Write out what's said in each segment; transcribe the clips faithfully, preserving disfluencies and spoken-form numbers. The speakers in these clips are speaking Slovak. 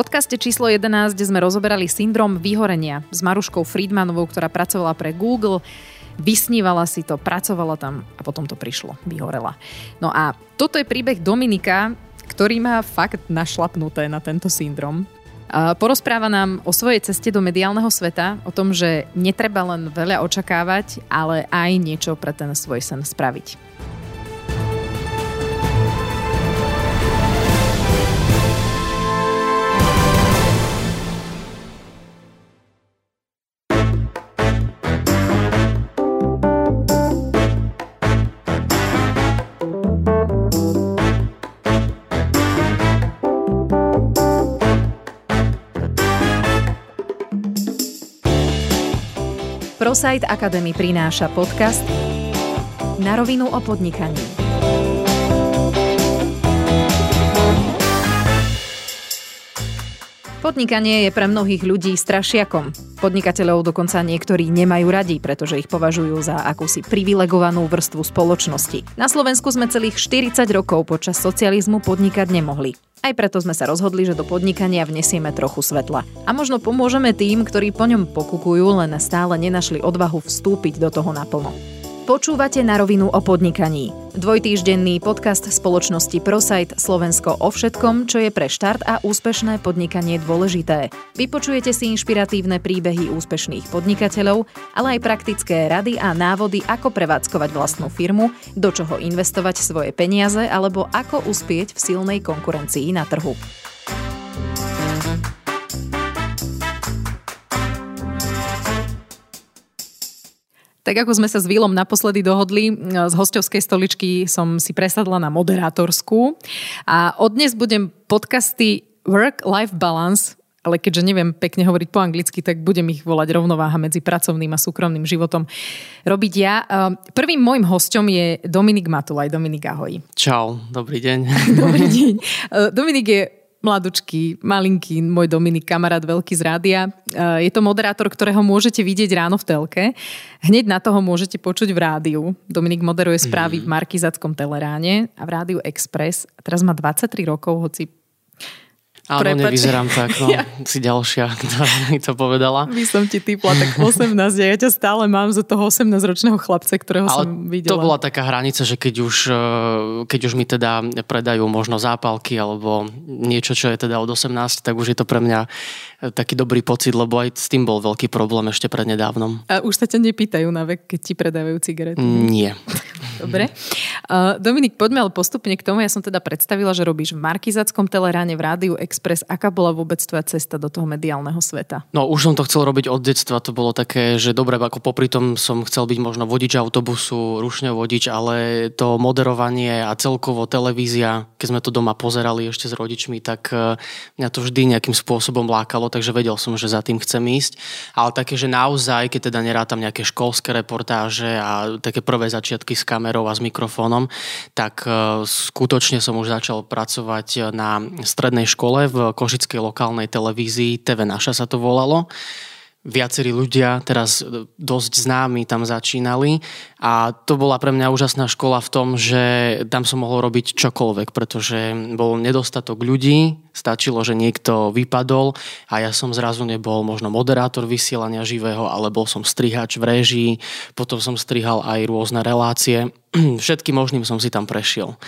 podcaste číslo jedenásť sme rozoberali syndrom vyhorenia s Maruškou Friedmanovou, ktorá pracovala pre Google. Vysnívala si to, pracovala tam a potom to prišlo, vyhorela. No a toto je príbeh Dominika, ktorý má fakt našlapnuté na tento syndrom. Porozpráva nám o svojej ceste do mediálneho sveta, o tom, že netreba len veľa očakávať, ale aj niečo pre ten svoj sen spraviť. ProSite Academy prináša podcast Na rovinu o podnikaní. Podnikanie je pre mnohých ľudí strašiakom. Podnikateľov dokonca niektorí nemajú radi, pretože ich považujú za akúsi privilegovanú vrstvu spoločnosti. Na Slovensku sme celých štyridsať rokov počas socializmu podnikať nemohli. Aj preto sme sa rozhodli, že do podnikania vnesieme trochu svetla. A možno pomôžeme tým, ktorí po ňom pokukujú, len stále nenašli odvahu vstúpiť do toho naplno. Počúvate Na rovinu o podnikaní. Dvojtýždenný podcast spoločnosti ProSite Slovensko o všetkom, čo je pre štart a úspešné podnikanie dôležité. Vypočujete si inšpiratívne príbehy úspešných podnikateľov, ale aj praktické rady a návody, ako prevádzkovať vlastnú firmu, do čoho investovať svoje peniaze alebo ako uspieť v silnej konkurencii na trhu. Tak ako sme sa s Vilom naposledy dohodli, z hosťovskej stoličky som si presadla na moderátorskú a od dnes budem podcasty Work-Life Balance, ale keďže neviem pekne hovoriť po anglicky, tak budem ich volať rovnováha medzi pracovným a súkromným životom robiť ja. Prvým môjim hosťom je Dominik Matulaj. Dominik, ahoj. Čau, dobrý deň. Dobrý deň. Dominik je mladučký, malinký, môj Dominik, kamarát veľký z rádia. Je to moderátor, ktorého môžete vidieť ráno v telke. Hneď na toho môžete počuť v rádiu. Dominik moderuje správy v Markízackom Teleráne a v Rádiu Express. A teraz má dvadsaťtri rokov, hoci... Áno, prepač, nevyzerám tak, no. Ja. Si ďalšia, ktorá mi to povedala. My som ti typla tak osemnásť a ja ťa stále mám za toho osemnásťročného chlapca, ktorého ale som videla. To bola taká hranica, že keď už, keď už mi teda predajú možno zápalky alebo niečo, čo je teda od osemnástich, tak už je to pre mňa taký dobrý pocit, lebo aj s tým bol veľký problém ešte prednedávnom. A už sa ťa nepýtajú na vek, keď ti predávajú cigarety? Nie. Dobre. Dominik, poďme ale postupne k tomu. Ja som teda predstavila, že robíš v Markizackom Teleráne, v Rádiu Express. Aká bola vôbec tvoja cesta do toho mediálneho sveta? No už som to chcel robiť od detstva. To bolo také, že dobre, ako popri tom som chcel byť možno vodič autobusu, rušne vodič, ale to moderovanie a celkovo televízia, keď sme to doma pozerali ešte s rodičmi, tak mňa to vždy nejakým spôsobom lákalo, takže vedel som, že za tým chcem ísť. Ale také, že naozaj, keď teda nerátam nejaké školské reportáže a také prvé začiatky s kamerou a s mikrofónom, tak skutočne som už začal pracovať na strednej škole v košickej lokálnej televízii, té vé Naša sa to volalo. Viacerí ľudia, teraz dosť známi, tam začínali a to bola pre mňa úžasná škola v tom, že tam som mohol robiť čokoľvek, pretože bol nedostatok ľudí, stačilo, že niekto vypadol a ja som zrazu nebol možno moderátor vysielania živého, ale bol som strihač v réžii, potom som strihal aj rôzne relácie, všetkým možným som si tam prešiel.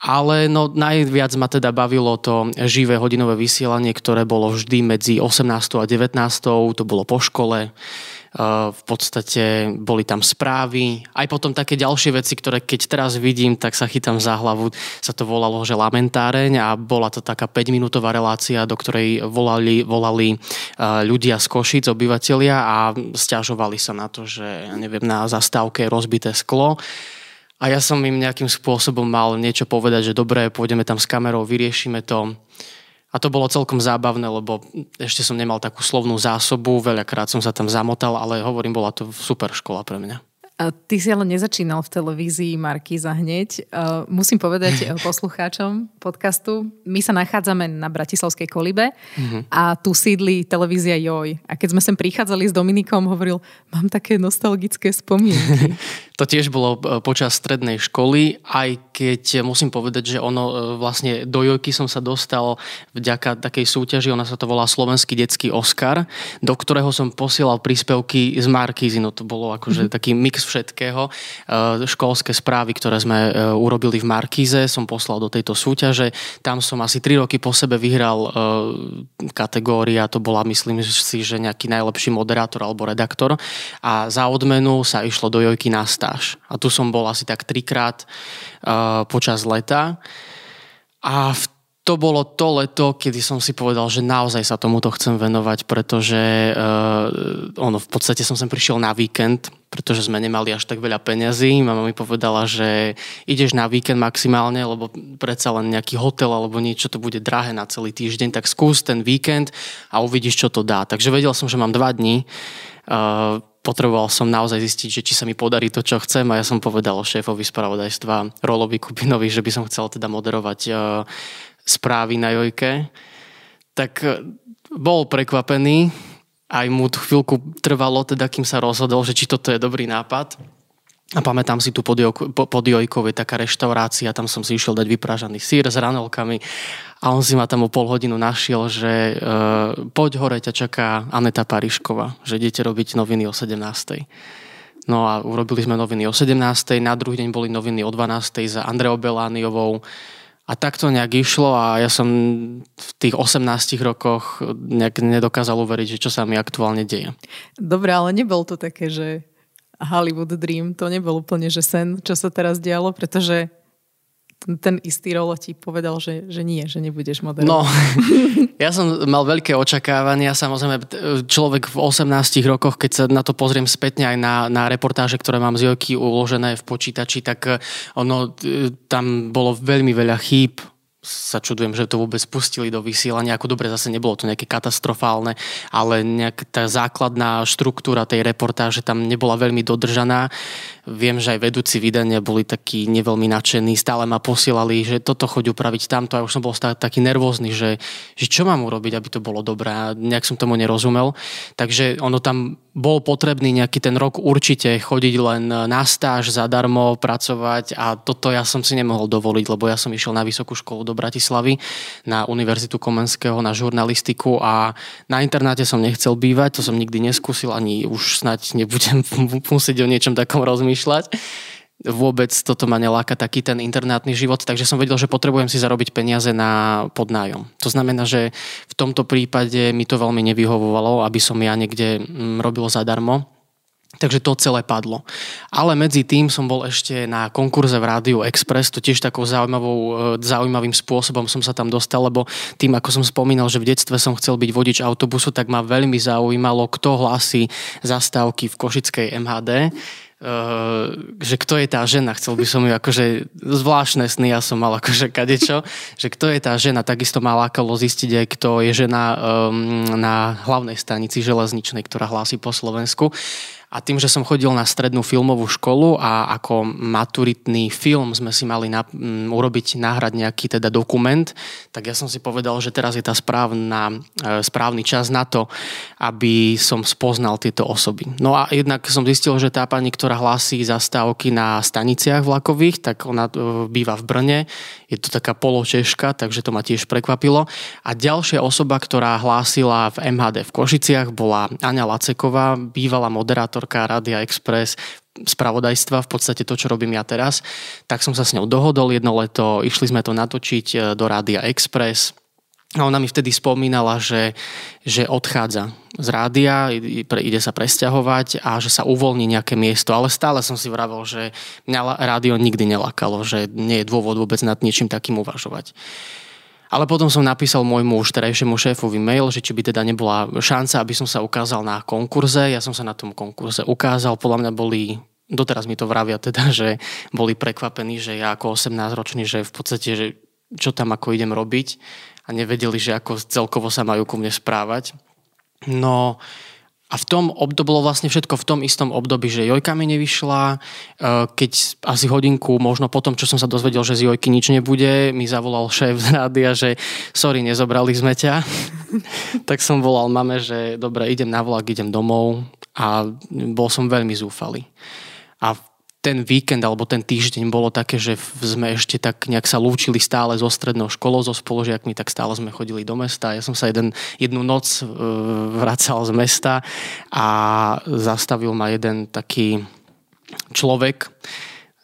Ale no, najviac ma teda bavilo to živé hodinové vysielanie, ktoré bolo vždy medzi osemnástou a devätnástou, to bolo po škole. V podstate boli tam správy, aj potom také ďalšie veci, ktoré keď teraz vidím, tak sa chytám za hlavu. Sa to volalo, že lamentáreň a bola to taká päťminútová relácia, do ktorej volali, volali ľudia z Košíc, obyvatelia a sťažovali sa na to, že neviem, na zastávke je rozbité sklo. A ja som im nejakým spôsobom mal niečo povedať, že dobre, pôjdeme tam s kamerou, vyriešime to. A to bolo celkom zábavné, lebo ešte som nemal takú slovnú zásobu, veľakrát som sa tam zamotal, ale hovorím, bola to super škola pre mňa. A ty si ale nezačínal v televízii Markíza hneď. Uh, musím povedať poslucháčom podcastu, my sa nachádzame na Bratislavskej kolibe mm-hmm. a tu sídli televízia Joj. A keď sme sem prichádzali s Dominikom, hovoril, mám také nostalgické spomienky. To tiež bolo počas strednej školy, aj keď musím povedať, že ono vlastne do Jojky som sa dostal vďaka takej súťaži, ona sa to volá Slovenský detský Oscar, do ktorého som posielal príspevky z Markízy. No to bolo akože taký mix všetkého. Školské správy, ktoré sme urobili v Markíze, som poslal do tejto súťaže. Tam som asi tri roky po sebe vyhral kategória, to bola myslím si, že nejaký najlepší moderátor alebo redaktor. A za odmenu sa išlo do Jojky na stáž. A tu som bol asi tak trikrát uh, počas leta. A v, to bolo to leto, kedy som si povedal, že naozaj sa tomuto chcem venovať, pretože uh, ono, v podstate som sem prišiel na víkend, pretože sme nemali až tak veľa peňazí. Mama mi povedala, že ideš na víkend maximálne, lebo predsa len nejaký hotel alebo niečo to bude drahé na celý týždeň, tak skús ten víkend a uvidíš, čo to dá. Takže vedel som, že mám dva dni. Uh, Potreboval som naozaj zistiť, že či sa mi podarí to, čo chcem, a ja som povedal šéfovi spravodajstva Rolovi Kubinovi, že by som chcel teda moderovať e, správy na Jojke. Tak e, bol prekvapený, aj mu chvíľku trvalo teda, kým sa rozhodol, že či toto je dobrý nápad. A pamätám si, tu pod, Jojko, pod Jojkou je taká reštaurácia, tam som si išiel dať vypražaný sír s ranolkami a on si ma tam o pol hodinu našiel, že e, poď hore, ťa čaká Aneta Parižková, že idete robiť noviny o sedemnástej. No a urobili sme noviny o sedemnástej, na druhý deň boli noviny o dvanástej za Andreou Belániovou a takto nejak išlo a ja som v tých osemnástich rokoch nejak nedokázal uveriť, že čo sa mi aktuálne deje. Dobre, ale nebol to také, že Hollywood Dream, to nebol úplne, že sen, čo sa teraz dialo, pretože ten istý Rolo ti povedal, že, že nie, že nebudeš moderovať. No, ja som mal veľké očakávania, samozrejme človek v osemnástich rokoch, keď sa na to pozriem spätne aj na, na reportáže, ktoré mám z Jojky uložené v počítači, tak ono, tam bolo veľmi veľa chýb, sa čudujem, že to vôbec pustili do vysielania, ako dobre, zase nebolo to nejaké katastrofálne, ale nejak tá základná štruktúra tej reportáže tam nebola veľmi dodržaná. Viem, že aj vedúci vydania boli takí neveľmi nadšení, stále ma posielali, že toto choď upraviť tamto, a už som bol stále taký nervózny, že, že čo mám urobiť, aby to bolo dobré, a nejak som tomu nerozumel. Takže ono tam bol potrebný nejaký ten rok určite chodiť len na stáž, zadarmo pracovať, a toto ja som si nemohol dovoliť, lebo ja som išiel na vysokú školu do Bratislavy, na Univerzitu Komenského, na žurnalistiku, a na internáte som nechcel bývať, to som nikdy neskúsil, ani už snáď nebudem musieť o niečom takom rozmýšľať. Vôbec toto ma neláka, taký ten internátny život, takže som vedel, že potrebujem si zarobiť peniaze na podnájom. To znamená, že v tomto prípade mi to veľmi nevyhovovalo, aby som ja niekde robil zadarmo. Takže to celé padlo. Ale medzi tým som bol ešte na konkurze v Rádiu Express, to tiež takou zaujímavou, zaujímavým spôsobom som sa tam dostal, lebo tým, ako som spomínal, že v detstve som chcel byť vodič autobusu, tak ma veľmi zaujímalo, kto hlási zastávky v Košickej em há dé, Uh, že kto je tá žena, chcel by som ju akože, zvláštne sny ja som mal akože kadečo, že kto je tá žena, takisto ma lákalo zistiť aj kto je žena um, na hlavnej stanici železničnej, ktorá hlási po Slovensku. A tým, že som chodil na strednú filmovú školu a ako maturitný film sme si mali na, um, urobiť náhrad nejaký teda dokument, tak ja som si povedal, že teraz je tá správna, e, správny čas na to, aby som spoznal tieto osoby. No a jednak som zistil, že tá pani, ktorá hlási zastávky na staniciach vlakových, tak ona e, býva v Brne, je to taká poločeška, takže to ma tiež prekvapilo. A ďalšia osoba, ktorá hlásila v em há dé v Košiciach, bola Aňa Lacková, bývalá moderátor Rádia Express, spravodajstva, v podstate to, čo robím ja teraz. Tak som sa s ňou dohodol jedno leto, išli sme to natočiť do Rádia Express a ona mi vtedy spomínala, že, že odchádza z rádia, ide sa presťahovať a že sa uvoľní nejaké miesto, ale stále som si vravel, že mňa rádio nikdy nelakalo, že nie je dôvod vôbec nad niečím takým uvažovať. Ale potom som napísal môjmu už terajšiemu šéfovi mail, že či by teda nebola šanca, aby som sa ukázal na konkurze. Ja som sa na tom konkurze ukázal. Podľa mňa boli, doteraz mi to vravia teda, že boli prekvapení, že ja ako osemnásťročný, že v podstate, že čo tam ako idem robiť, a nevedeli, že ako celkovo sa majú ku mne správať. No a v tom období, bolo vlastne všetko v tom istom období, že Jojka mi nevyšla, keď asi hodinku, možno potom, čo som sa dozvedel, že z Jojky nič nebude, mi zavolal šéf z rádia, že sorry, nezobrali sme ťa. Tak som volal mame, že dobre, idem na vlak, idem domov, a bol som veľmi zúfalý. A ten víkend alebo ten týždeň bolo také, že sme ešte tak nejak sa lúčili stále zo strednou školou, so spoložiakmi, tak stále sme chodili do mesta. Ja som sa jeden, jednu noc e, vracal z mesta a zastavil ma jeden taký človek,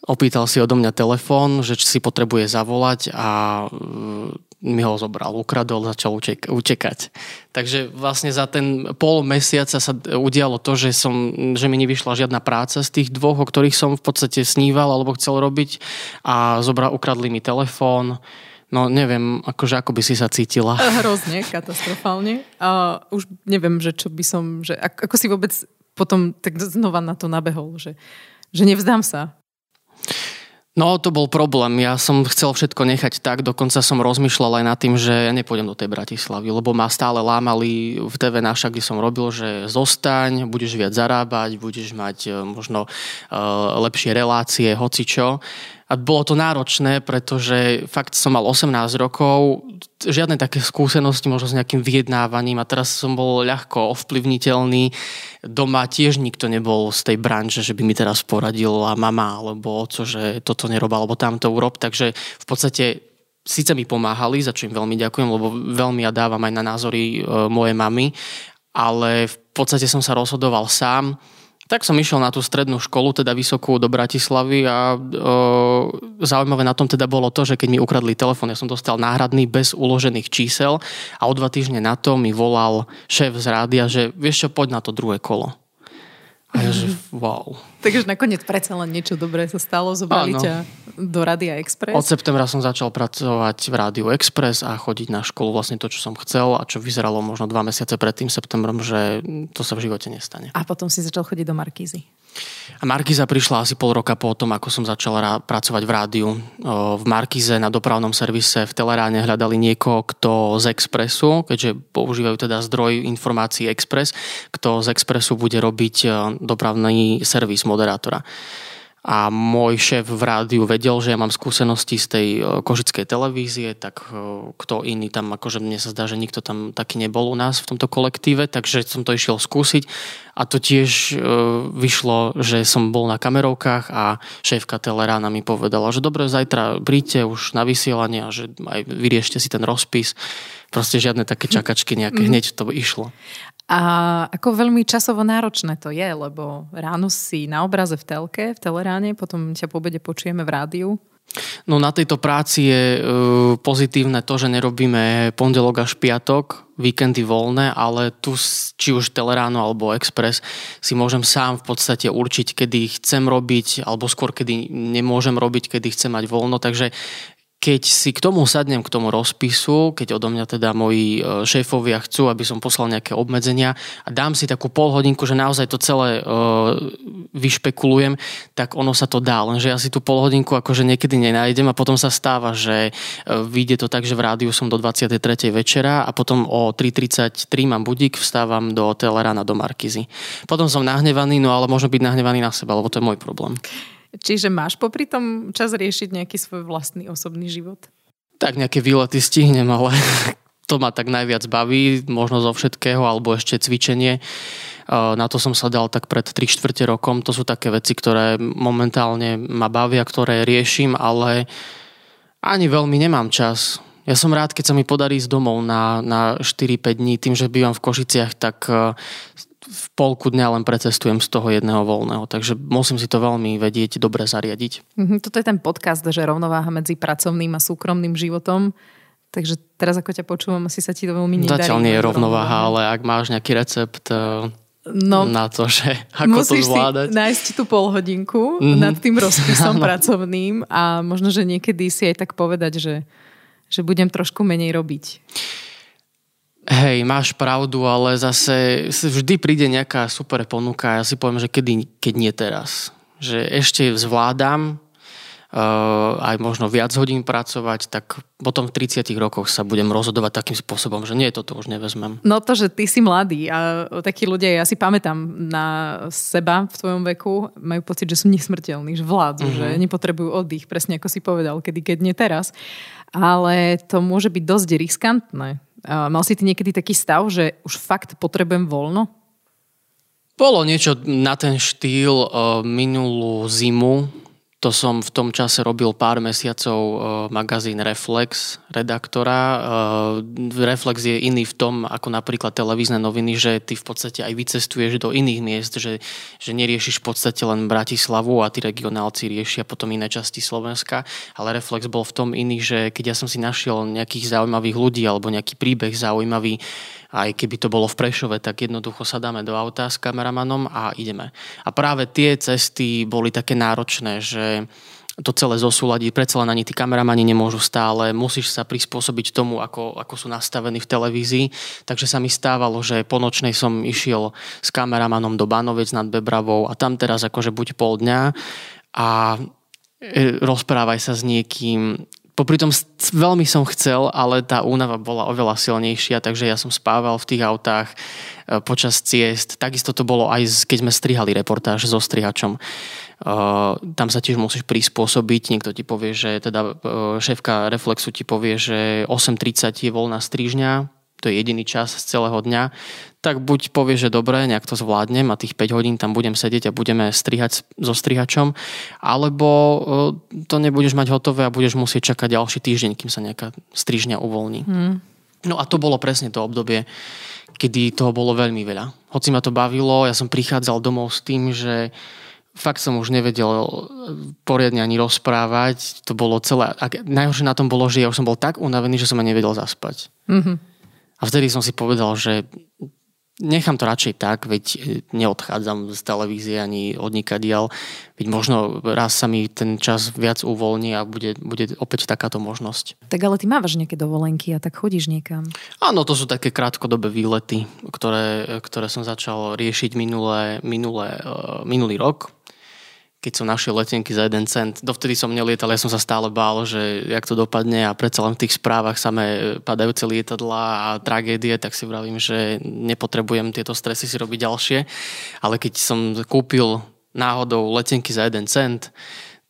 opýtal si odo mňa telefón, že či si potrebuje zavolať a e, mi ho zobral, ukradol, začal utek- utekať. Takže vlastne za ten pol mesiaca sa udialo to, že, som, že mi nevyšla žiadna práca z tých dvoch, o ktorých som v podstate sníval alebo chcel robiť, a zobral, ukradli mi telefón. No neviem, akože ako by si sa cítila. Hrozne, katastrofálne. A už neviem, že čo by som, že ako si vôbec potom tak znova na to nabehol, že, že nevzdám sa. No, to bol problém. Ja som chcel všetko nechať tak, dokonca som rozmýšľal aj nad tým, že ja nepôjdem do tej Bratislavy, lebo ma stále lámali v té vé Naša, kde som robil, že zostaň, budeš viac zarábať, budeš mať možno uh, lepšie relácie, hocičo. A bolo to náročné, pretože fakt som mal osemnásť rokov, žiadne také skúsenosti možno s nejakým vyjednávaním, a teraz som bol ľahko ovplyvniteľný. Doma tiež nikto nebol z tej branže, že by mi teraz poradila mama alebo oco, že toto nerob alebo tamto urob. Takže v podstate síce mi pomáhali, za čo im veľmi ďakujem, lebo veľmi ja dávam aj na názory mojej mamy, ale v podstate som sa rozhodoval sám. Tak som išiel na tú strednú školu, teda vysokú, do Bratislavy, a e, zaujímavé na tom teda bolo to, že keď mi ukradli telefón, ja som dostal náhradný bez uložených čísel, a o dva týždne na to mi volal šéf z rádia, že vieš čo, poď na to druhé kolo. A ja že wow. Takže nakoniec predsa len niečo dobré sa stalo, zobrali ťa do Rádia Express. Od septembra som začal pracovať v Rádiu Express a chodiť na školu, vlastne to, čo som chcel a čo vyzeralo možno dva mesiace pred tým septembrom, že to sa v živote nestane. A potom si začal chodiť do Markízy. A Markíza prišla asi pol roka po tom, ako som začal rá- pracovať v rádiu. V Markíze na dopravnom servise v Teleráne hľadali niekoho, kto z Expressu, keďže používajú teda zdroj informácií Express, kto z Expressu bude robiť dopravný servis moderátora. A môj šéf v rádiu vedel, že ja mám skúsenosti z tej košickej televízie, tak kto iný tam, akože mne sa zdá, že nikto tam taký nebol u nás v tomto kolektíve, takže som to išiel skúsiť. A to tiež e, vyšlo, že som bol na kamerovkách a šéfka Telerána mi povedala, že dobre, zajtra príďte už na vysielanie a že aj vyriešte si ten rozpis. Proste žiadne také čakačky nejaké, hneď to išlo. A ako veľmi časovo náročné to je, lebo ráno si na obraze v telke, v Teleráne, potom ťa po obede počujeme v rádiu. No na tejto práci je uh, pozitívne to, že nerobíme pondelok až piatok, víkendy voľné, ale tu, či už Teleráno alebo Express, si môžem sám v podstate určiť, kedy chcem robiť, alebo skôr kedy nemôžem robiť, kedy chcem mať voľno, takže keď si k tomu sadnem, k tomu rozpisu, keď odo mňa teda moji šéfovia chcú, aby som poslal nejaké obmedzenia a dám si takú polhodinku, že naozaj to celé e, vyšpekulujem, tak ono sa to dá. Lenže ja si tú polhodinku akože niekedy nenájdem a potom sa stáva, že vyjde to tak, že v rádiu som do dvadsiatej tretej večera a potom o tri tridsať tri mám budík, vstávam do Telerána, do Markízy. Potom som nahnevaný, no ale môžem byť nahnevaný na seba, lebo to je môj problém. Čiže máš popri tom čas riešiť nejaký svoj vlastný osobný život? Tak nejaké výlety stihnem, ale to ma tak najviac baví, možno zo všetkého, alebo ešte cvičenie. Na to som sa dal tak pred tri štvrte rokom. To sú také veci, ktoré momentálne ma bavia, ktoré riešim, ale ani veľmi nemám čas. Ja som rád, keď sa mi podarí ísť domov na, na štyri päť dní. Tým, že bývam v Košiciach, tak v polku dňa len precestujem z toho jedného voľného, takže musím si to veľmi vedieť dobre zariadiť. Mm-hmm, toto je ten podcast, že rovnováha medzi pracovným a súkromným životom, takže teraz ako ťa počúvam, asi sa ti to veľmi nedarí. Zatiaľ nie je rovnováha, ale ak máš nejaký recept no, na to, že ako to zvládať. Musíš si nájsť tú polhodinku mm-hmm. nad tým rozpisom pracovným a možno, že niekedy si aj tak povedať, že, že budem trošku menej robiť. Hej, máš pravdu, ale zase vždy príde nejaká super ponuka. Ja si poviem, že kedy, keď nie teraz. Že ešte zvládam uh, aj možno viac hodín pracovať, tak potom v tridsiatich rokoch sa budem rozhodovať takým spôsobom, že nie, toto už nevezmem. No to, že ty si mladý a takí ľudia, ja si pamätám na seba v tvojom veku, majú pocit, že sú nesmrteľní, že vládzu, mm-hmm. že nepotrebujú oddych, presne ako si povedal, kedy, keď nie teraz. Ale to môže byť dosť riskantné. Mal si ty niekedy taký stav, že už fakt potrebujem voľno? Bolo niečo na ten štýl minulú zimu. To som v tom čase robil pár mesiacov magazín Reflex, redaktora. Reflex je iný v tom, ako napríklad televízne noviny, že ty v podstate aj vycestuješ do iných miest, že, že neriešiš v podstate len Bratislavu a tí regionálci riešia potom iné časti Slovenska. Ale Reflex bol v tom iný, že keď ja som si našiel nejakých zaujímavých ľudí alebo nejaký príbeh zaujímavý, aj keby to bolo v Prešove, tak jednoducho sadáme do auta s kameramanom a ideme. A práve tie cesty boli také náročné, že to celé zosúľadiť, predsa len ani tí kameramani nemôžu stále, musíš sa prispôsobiť tomu, ako, ako sú nastavení v televízii. Takže sa mi stávalo, že po nočnej som išiel s kameramanom do Bánovec nad Bebravou a tam teraz akože buď pol dňa a rozprávaj sa s niekým. Popri tom veľmi som chcel, ale tá únava bola oveľa silnejšia, takže ja som spával v tých autách počas ciest. Takisto to bolo aj, keď sme strihali reportáž so strihačom. Uh, tam sa tiež musíš prispôsobiť. Niekto ti povie, že teda uh, šéfka Reflexu ti povie, že osem tridsať je voľná strižňa, to je jediný čas z celého dňa, tak buď povie, že dobre, nejak to zvládnem a tých päť hodín tam budem sedieť a budeme strihať so strihačom, alebo uh, to nebudeš mať hotové a budeš musieť čakať ďalší týždeň, kým sa nejaká strižňa uvoľní. Hmm. No a to bolo presne to obdobie, kedy toho bolo veľmi veľa. Hoci ma to bavilo, ja som prichádzal domov s tým, že fakt som už nevedel poriadne ani rozprávať. To bolo celé... A najhoršie na tom bolo, že ja už som bol tak unavený, že som aj nevedel zaspať. Mm-hmm. A vtedy som si povedal, že nechám to radšej tak, veď neodchádzam z televízie ani od nikadiaľ. Veď možno raz sa mi ten čas viac uvoľní a bude, bude opäť takáto možnosť. Tak ale ty mávaš nejaké dovolenky a tak chodíš niekam. Áno, to sú také krátkodobé výlety, ktoré, ktoré som začal riešiť minulé, minulé, minulý rok, keď som našiel letenky za jeden cent. Dovtedy som nelietal, ja som sa stále bál, že jak to dopadne a predsa len v tých správach samé padajúce lietadlá a tragédie, tak si vravím, že nepotrebujem tieto stresy si robiť ďalšie. Ale keď som kúpil náhodou letenky za jeden cent,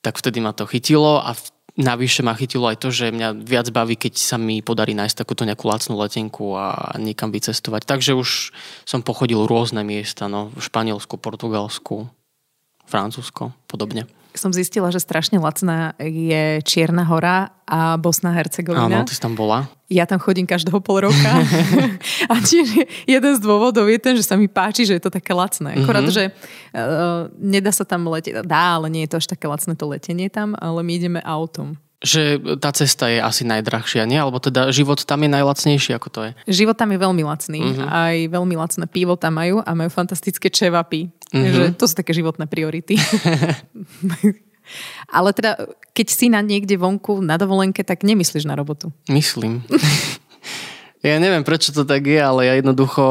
tak vtedy ma to chytilo a navyše ma chytilo aj to, že mňa viac baví, keď sa mi podarí nájsť takúto nejakú lacnú letenku a niekam vycestovať. Takže už som pochodil rôzne miesta, no, v Španielsku, Portugalsku, Francúzsko, podobne. Som zistila, že strašne lacná je Čierna hora a Bosna a Hercegovina. Áno, ty si tam bola. Ja tam chodím každého pol roka. A tiež jeden z dôvodov je ten, že sa mi páči, že je to také lacné. Akorát, mm-hmm. že uh, nedá sa tam letieť. Dá, ale nie je to až také lacné to letenie tam, ale my ideme autom. Že tá cesta je asi najdrahšia, nie? Alebo teda život tam je najlacnejší, ako to je? Život tam je veľmi lacný. Mm-hmm. Aj veľmi lacné pivo tam majú a majú fantastické čevapy. Mm-hmm. Že to sú také životné priority. Ale teda, keď si na niekde vonku na dovolenke, tak nemyslíš na robotu? Myslím. Ja neviem, prečo to tak je, ale ja jednoducho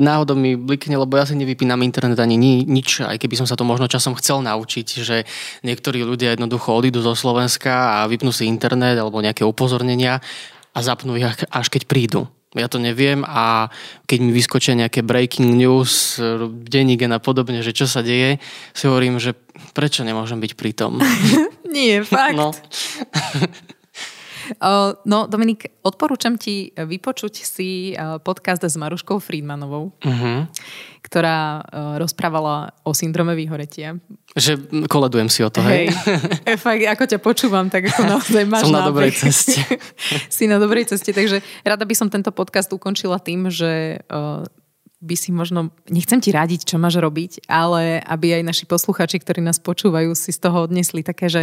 náhodou mi blikne, lebo ja si nevypínam internet ani ni, nič, aj keby som sa to možno časom chcel naučiť, že niektorí ľudia jednoducho odídu zo Slovenska a vypnú si internet alebo nejaké upozornenia a zapnú ich až keď prídu. Ja to neviem a keď mi vyskočia nejaké breaking news, denník N a podobne, že čo sa deje, si hovorím, že prečo nemôžem byť pri tom. Nie, fakt. No. No, Dominik, odporúčam ti vypočuť si podcast s Maruškou Friedmanovou, uh-huh. ktorá rozprávala o syndrome vyhoretia. Že koledujem si o to, hej? hej. Fakt, ako ťa počúvam, tak ako naozaj máš nápech. Som na dobrej ceste. Si na dobrej ceste, takže rada by som tento podcast ukončila tým, že by si možno, nechcem ti radiť, čo máš robiť, ale aby aj naši posluchači, ktorí nás počúvajú, si z toho odnesli také, že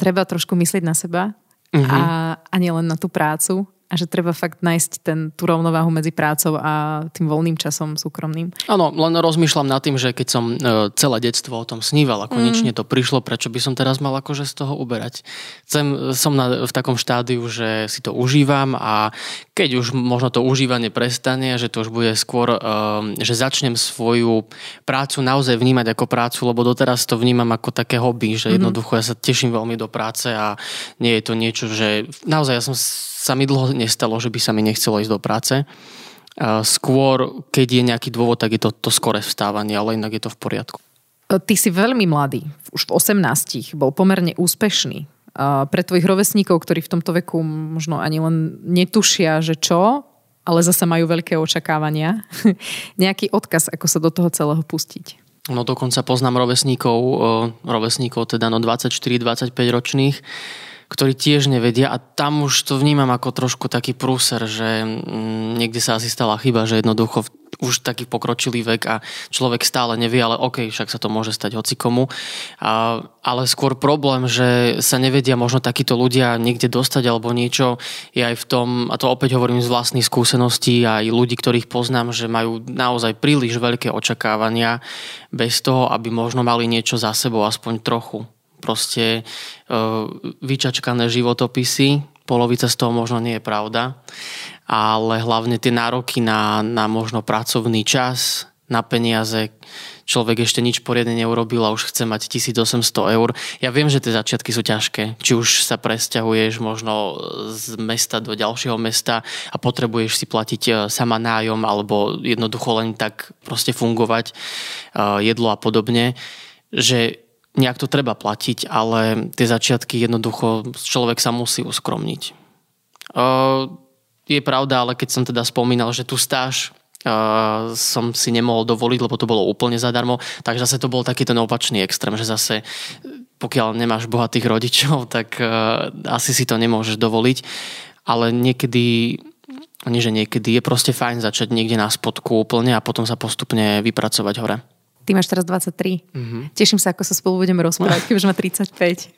treba trošku myslieť na seba, Uh-huh. a, a nielen na tú prácu a že treba fakt nájsť ten, tú rovnováhu medzi prácou a tým voľným časom súkromným. Áno, len rozmýšľam nad tým, že keď som e, celé detstvo o tom sníval a konečne mm. to prišlo, prečo by som teraz mal akože z toho uberať. Chcem, som na, v takom štádiu, že si to užívam a keď už možno to užívanie prestane, že to už bude skôr, e, že začnem svoju prácu naozaj vnímať ako prácu, lebo doteraz to vnímam ako také hobby, že jednoducho ja sa teším veľmi do práce a nie je to niečo, že naozaj ja som sa mi dlho nestalo, že by sa mi nechcelo ísť do práce. Skôr, keď je nejaký dôvod, tak je to, to skoré vstávanie, ale inak je to v poriadku. Ty si veľmi mladý, už v osemnástich, bol pomerne úspešný. Pre tvojich rovesníkov, ktorí v tomto veku možno ani len netušia, že čo, ale zasa majú veľké očakávania. Nejaký odkaz, ako sa do toho celého pustiť? No dokonca poznám rovesníkov, rovesníkov teda no dvadsaťštyri dvadsaťpäť ročných, ktorí tiež nevedia a tam už to vnímam ako trošku taký prúser, že niekde sa asi stala chyba, že jednoducho už taký pokročilý vek a človek stále nevie, ale okej, však sa to môže stať hocikomu. A, ale skôr problém, že sa nevedia možno takíto ľudia niekde dostať alebo niečo, je aj v tom, a to opäť hovorím z vlastných skúseností a aj ľudí, ktorých poznám, že majú naozaj príliš veľké očakávania bez toho, aby možno mali niečo za sebou, aspoň trochu. Proste vyčačkané životopisy, polovica z toho možno nie je pravda, ale hlavne tie nároky na, na možno pracovný čas, na peniaze, človek ešte nič poriadne neurobil a už chce mať tisícosemsto eur. Ja viem, že tie začiatky sú ťažké, či už sa presťahuješ možno z mesta do ďalšieho mesta a potrebuješ si platiť sama nájom alebo jednoducho len tak proste fungovať, jedlo a podobne, že nejak to treba platiť, ale tie začiatky jednoducho človek sa musí uskromniť. Je pravda, ale keď som teda spomínal, že tu stáž som si nemohol dovoliť, lebo to bolo úplne zadarmo, tak zase to bol taký ten opačný extrém, že zase pokiaľ nemáš bohatých rodičov, tak asi si to nemôžeš dovoliť. Ale niekedy, nie že niekedy, je proste fajn začať niekde na spodku úplne a potom sa postupne vypracovať hore. Ty máš teraz dvadsaťtri. Mm-hmm. Teším sa, ako sa spolu budeme rozprávať, keď už má tridsaťpäť.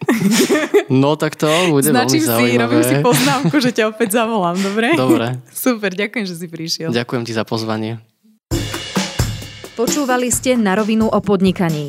No tak to bude veľmi zaujímavé. Značím si, robím si poznámku, že ťa opäť zavolám, dobre? Dobre. Super, ďakujem, že si prišiel. Ďakujem ti za pozvanie. Počúvali ste Na rovinu o podnikaní.